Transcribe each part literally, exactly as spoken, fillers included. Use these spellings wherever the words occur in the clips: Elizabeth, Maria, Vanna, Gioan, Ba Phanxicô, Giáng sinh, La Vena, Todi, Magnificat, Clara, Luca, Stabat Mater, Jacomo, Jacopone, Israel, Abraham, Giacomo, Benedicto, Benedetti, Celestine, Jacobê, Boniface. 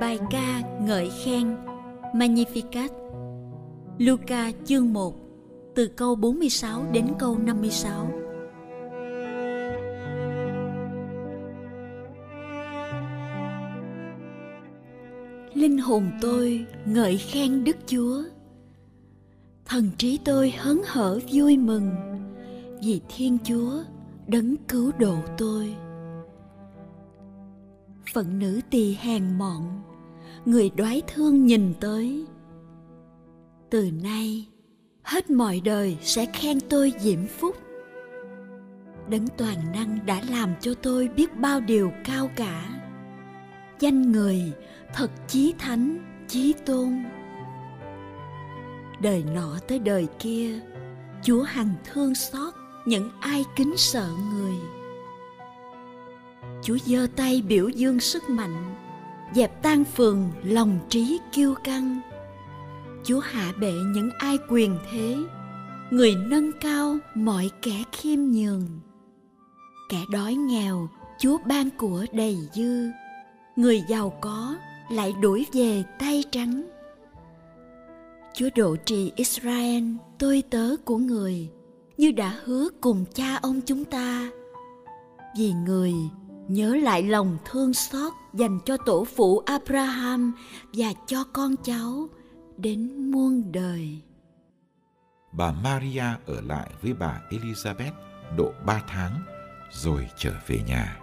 Bài ca ngợi khen Magnificat, Luca chương một, từ câu bốn mươi sáu đến câu năm mươi sáu. Linh hồn tôi ngợi khen Đức Chúa, thần trí tôi hớn hở vui mừng vì Thiên Chúa đấng cứu độ tôi. Phận nữ tỳ hèn mọn, người đoái thương nhìn tới. Từ nay, hết mọi đời sẽ khen tôi diễm phúc. Đấng toàn năng đã làm cho tôi biết bao điều cao cả. Danh người thật chí thánh, chí tôn. Đời nọ tới đời kia, Chúa hằng thương xót những ai kính sợ người. Chúa giơ tay biểu dương sức mạnh, dẹp tan phường lòng trí kiêu căng. Chúa hạ bệ những ai quyền thế, người nâng cao mọi kẻ khiêm nhường. Kẻ đói nghèo Chúa ban của đầy dư, người giàu có lại đuổi về tay trắng. Chúa độ trì Israel, tôi tớ của người, như đã hứa cùng cha ông chúng ta. Vì người nhớ lại lòng thương xót dành cho tổ phụ Abraham và cho con cháu đến muôn đời. Bà Maria ở lại với bà Elizabeth độ ba tháng rồi trở về nhà.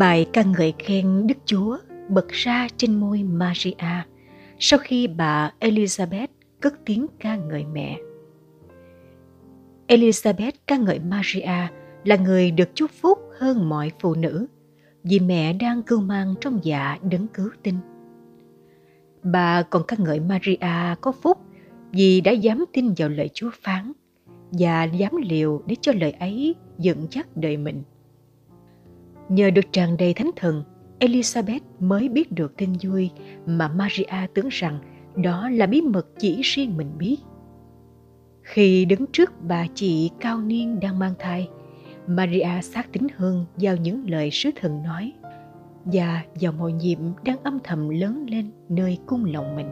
Bài ca ngợi khen Đức Chúa bật ra trên môi Maria sau khi bà Elizabeth cất tiếng ca ngợi mẹ. Elizabeth ca ngợi Maria là người được chúc phúc hơn mọi phụ nữ vì mẹ đang cưu mang trong dạ đấng cứu tinh. Bà còn ca ngợi Maria có phúc vì đã dám tin vào lời Chúa phán và dám liều để cho lời ấy dẫn dắt đời mình. Nhờ được tràn đầy Thánh Thần, Elizabeth mới biết được tin vui mà Maria tưởng rằng đó là bí mật chỉ riêng mình biết. Khi đứng trước bà chị cao niên đang mang thai, Maria xác tín hơn vào những lời sứ thần nói và vào mọi nhiệm đang âm thầm lớn lên nơi cung lòng mình.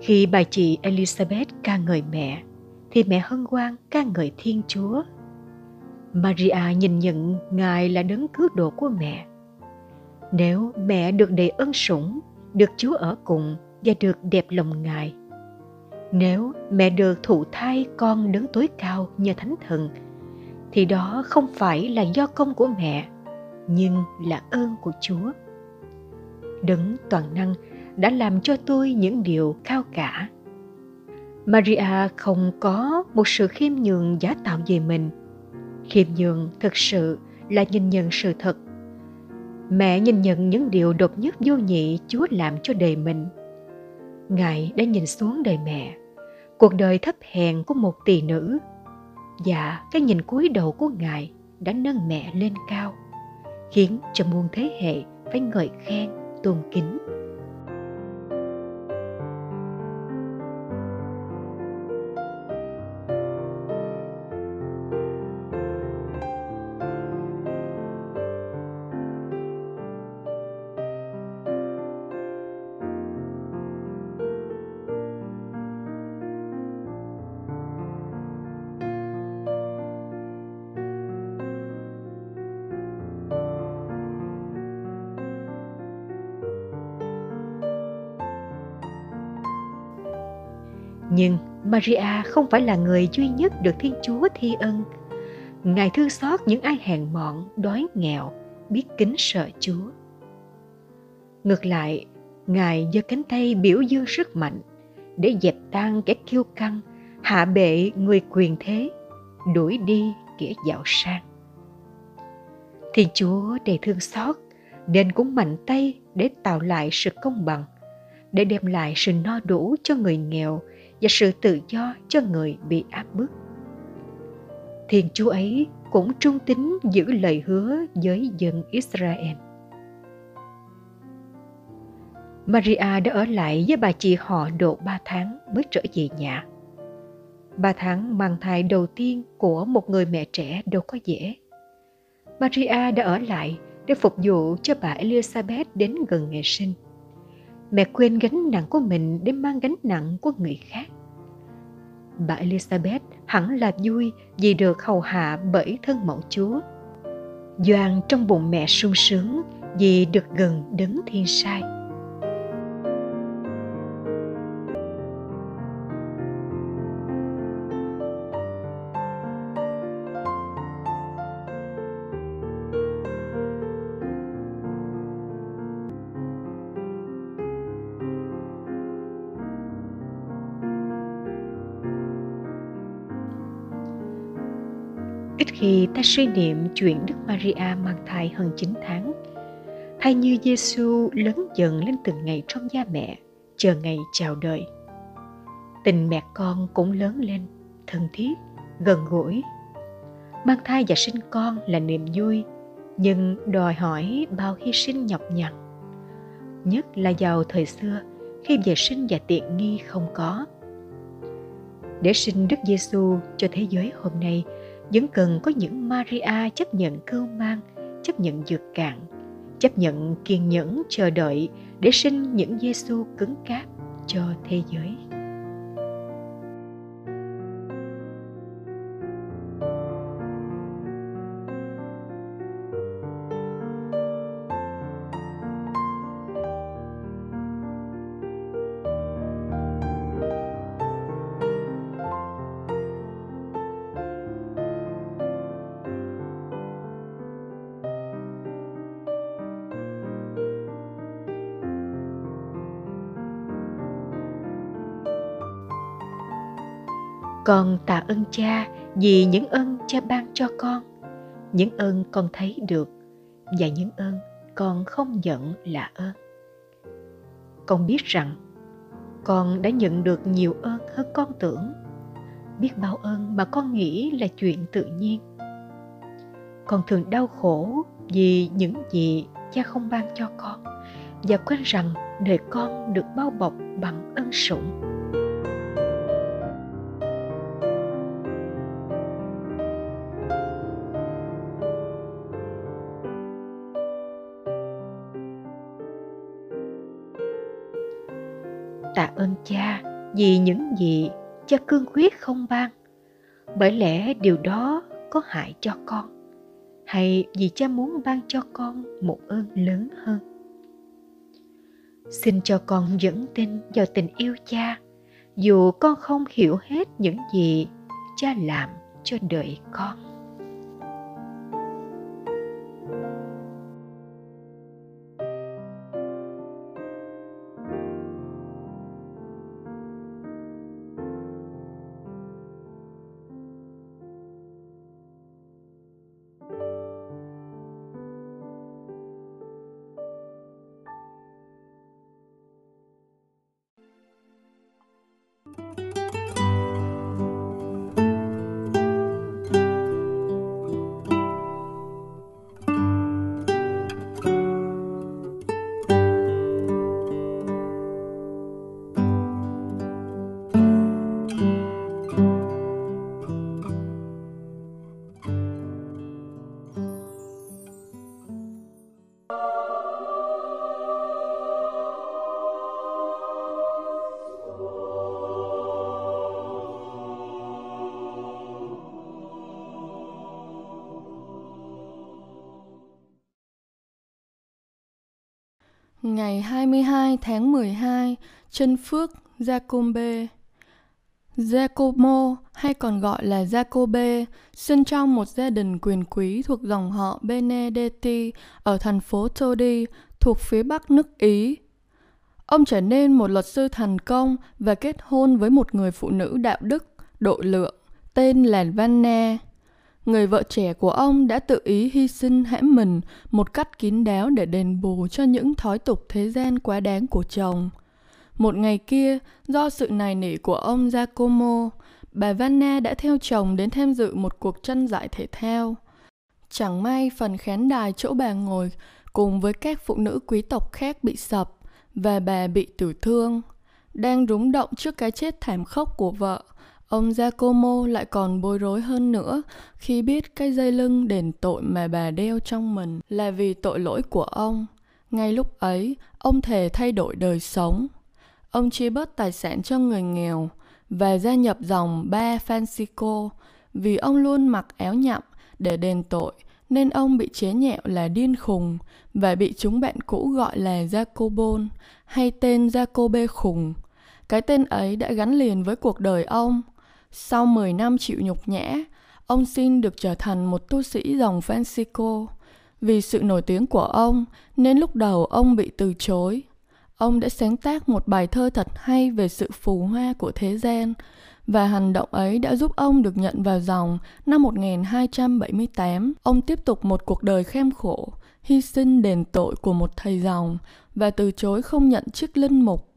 Khi bà chị Elizabeth ca ngợi mẹ, thì mẹ hân hoan ca ngợi Thiên Chúa. Maria nhìn nhận Ngài là đấng cứu độ của mẹ. Nếu mẹ được đầy ân sủng, được Chúa ở cùng và được đẹp lòng Ngài, nếu mẹ được thụ thai con Đấng Tối Cao nhờ Thánh Thần, thì đó không phải là do công của mẹ, nhưng là ơn của Chúa. Đấng Toàn Năng đã làm cho tôi những điều cao cả. Maria không có một sự khiêm nhường giả tạo về mình. Khiêm nhường thực sự là nhìn nhận sự thật. Mẹ nhìn nhận những điều độc nhất vô nhị Chúa làm cho đời mình. Ngài đã nhìn xuống đời mẹ, cuộc đời thấp hèn của một tỳ nữ, và cái nhìn cúi đầu của Ngài đã nâng mẹ lên cao, khiến cho muôn thế hệ phải ngợi khen, tôn kính. Nhưng Maria không phải là người duy nhất được Thiên Chúa thi ân. Ngài thương xót những ai hèn mọn, đói nghèo, biết kính sợ Chúa. Ngược lại, Ngài giơ cánh tay biểu dương sức mạnh để dẹp tan kẻ kiêu căng, hạ bệ người quyền thế, đuổi đi kẻ giàu sang. Thiên Chúa đầy thương xót nên cũng mạnh tay để tạo lại sự công bằng, để đem lại sự no đủ cho người nghèo và sự tự do cho người bị áp bức. Thiên Chúa ấy cũng trung tín giữ lời hứa với dân Israel. Maria đã ở lại với bà chị họ độ ba tháng mới trở về nhà. Ba tháng mang thai đầu tiên của một người mẹ trẻ đâu có dễ. Maria đã ở lại để phục vụ cho bà Elizabeth đến gần ngày sinh. Mẹ quên gánh nặng của mình để mang gánh nặng của người khác. Bà Elizabeth hẳn là vui vì được hầu hạ bởi thân mẫu Chúa. Gioan trong bụng mẹ sung sướng vì được gần Đấng Thiên Sai. Ít khi ta suy niệm chuyện Đức Maria mang thai hơn chín tháng, thai như Giêsu lớn dần lên từng ngày trong da mẹ, chờ ngày chào đời. Tình mẹ con cũng lớn lên, thân thiết, gần gũi. Mang thai và sinh con là niềm vui, nhưng đòi hỏi bao hy sinh nhọc nhằn. Nhất là vào thời xưa, khi vệ sinh và tiện nghi không có. Để sinh Đức Giêsu cho thế giới hôm nay, vẫn cần có những Maria chấp nhận cưu mang, chấp nhận dược cạn, chấp nhận kiên nhẫn chờ đợi để sinh những Giêsu cứng cáp cho thế giới. Con tạ ơn Cha vì những ơn Cha ban cho con, những ơn con thấy được và những ơn con không nhận là ơn. Con biết rằng con đã nhận được nhiều ơn hơn con tưởng, biết bao ơn mà con nghĩ là chuyện tự nhiên. Con thường đau khổ vì những gì Cha không ban cho con và quên rằng đời con được bao bọc bằng ân sủng. Tạ ơn Cha vì những gì Cha cương quyết không ban, bởi lẽ điều đó có hại cho con, hay vì cha muốn ban cho con một ơn lớn hơn. Xin cho con vững tin vào tình yêu cha, dù con không hiểu hết những gì cha làm cho đời con. Ngày hai mươi hai tháng mười hai, chân phước Giacobê, Jacomo hay còn gọi là Giacobê, sinh trong một gia đình quyền quý thuộc dòng họ Benedetti ở thành phố Todi, thuộc phía bắc nước Ý. Ông trở nên một luật sư thành công và kết hôn với một người phụ nữ đạo đức, độ lượng, tên là Vanna. Người vợ trẻ của ông đã tự ý hy sinh hãm mình một cách kín đáo để đền bù cho những thói tục thế gian quá đáng của chồng. Một ngày kia, do sự nài nỉ của ông Giacomo, bà Vanna đã theo chồng đến tham dự một cuộc tranh giải thể thao. Chẳng may phần khán đài chỗ bà ngồi cùng với các phụ nữ quý tộc khác bị sập và bà bị tử thương. Đang rúng động trước cái chết thảm khốc của vợ, ông Giacomo lại còn bối rối hơn nữa khi biết cái dây lưng đền tội mà bà đeo trong mình là vì tội lỗi của ông. Ngay lúc ấy, ông thề thay đổi đời sống. Ông chia bớt tài sản cho người nghèo và gia nhập dòng Ba Phanxicô. Vì ông luôn mặc áo nhậm để đền tội nên ông bị chế nhạo là điên khùng và bị chúng bạn cũ gọi là Jacopone hay tên Jacobê khùng. Cái tên ấy đã gắn liền với cuộc đời ông. Sau mười năm chịu nhục nhã, ông xin được trở thành một tu sĩ dòng Phanxicô. Vì sự nổi tiếng của ông, nên lúc đầu ông bị từ chối. Ông đã sáng tác một bài thơ thật hay về sự phù hoa của thế gian, và hành động ấy đã giúp ông được nhận vào dòng năm một nghìn hai trăm bảy mươi tám. Ông tiếp tục một cuộc đời kham khổ, hy sinh đền tội của một thầy dòng, và từ chối không nhận chức linh mục.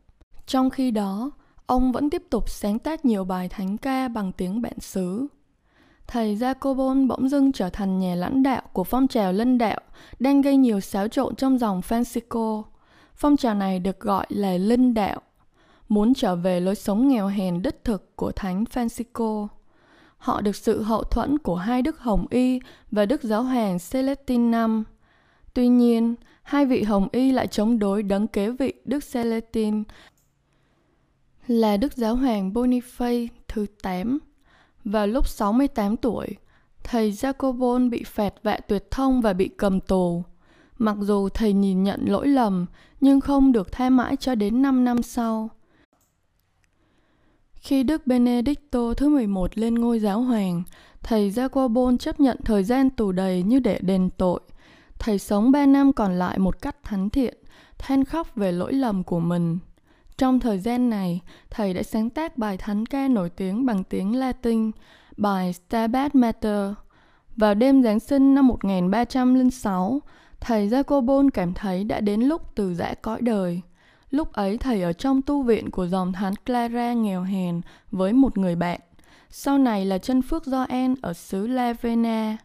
Trong khi đó, ông vẫn tiếp tục sáng tác nhiều bài thánh ca bằng tiếng bản xứ. Thầy Jacobon bỗng dưng trở thành nhà lãnh đạo của phong trào Lân Đạo đang gây nhiều xáo trộn trong dòng Phanxicô. Phong trào này được gọi là Linh Đạo, muốn trở về lối sống nghèo hèn đích thực của thánh Phanxicô. Họ được sự hậu thuẫn của hai đức Hồng Y và đức giáo hoàng Celestine năm. Tuy nhiên, hai vị Hồng Y lại chống đối đấng kế vị đức Celestine là đức giáo hoàng Boniface thứ tám. Vào lúc sáu mươi tám tuổi, thầy Jacobon bị phạt vạ tuyệt thông và bị cầm tù. Mặc dù thầy nhìn nhận lỗi lầm, nhưng không được tha mãi cho đến năm năm sau. Khi đức Benedicto thứ mười một lên ngôi giáo hoàng, thầy Jacobon chấp nhận thời gian tù đầy như để đền tội. Thầy sống ba năm còn lại một cách thánh thiện, than khóc về lỗi lầm của mình. Trong thời gian này, thầy đã sáng tác bài thánh ca nổi tiếng bằng tiếng Latin, bài Stabat Mater. Vào đêm Giáng sinh năm một nghìn ba trăm lẻ sáu, thầy Jacobon cảm thấy đã đến lúc từ giã cõi đời. Lúc ấy thầy ở trong tu viện của dòng thánh Clara nghèo hèn với một người bạn, sau này là chân phước Gioan ở xứ La Vena.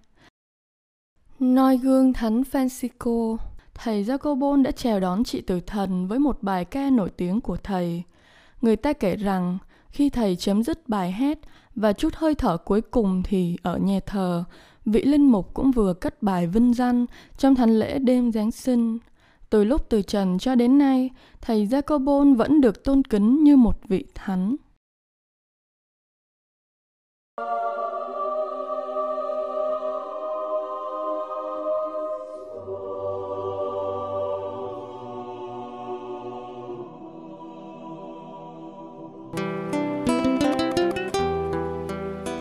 Noi gương thánh Phanxicô, thầy Jacobon đã chào đón chị tử thần với một bài ca nổi tiếng của thầy. Người ta kể rằng khi thầy chấm dứt bài hát và chút hơi thở cuối cùng thì ở nhà thờ, vị linh mục cũng vừa cất bài vinh danh trong thánh lễ đêm Giáng sinh. Từ lúc từ trần cho đến nay, thầy Jacobon vẫn được tôn kính như một vị thánh.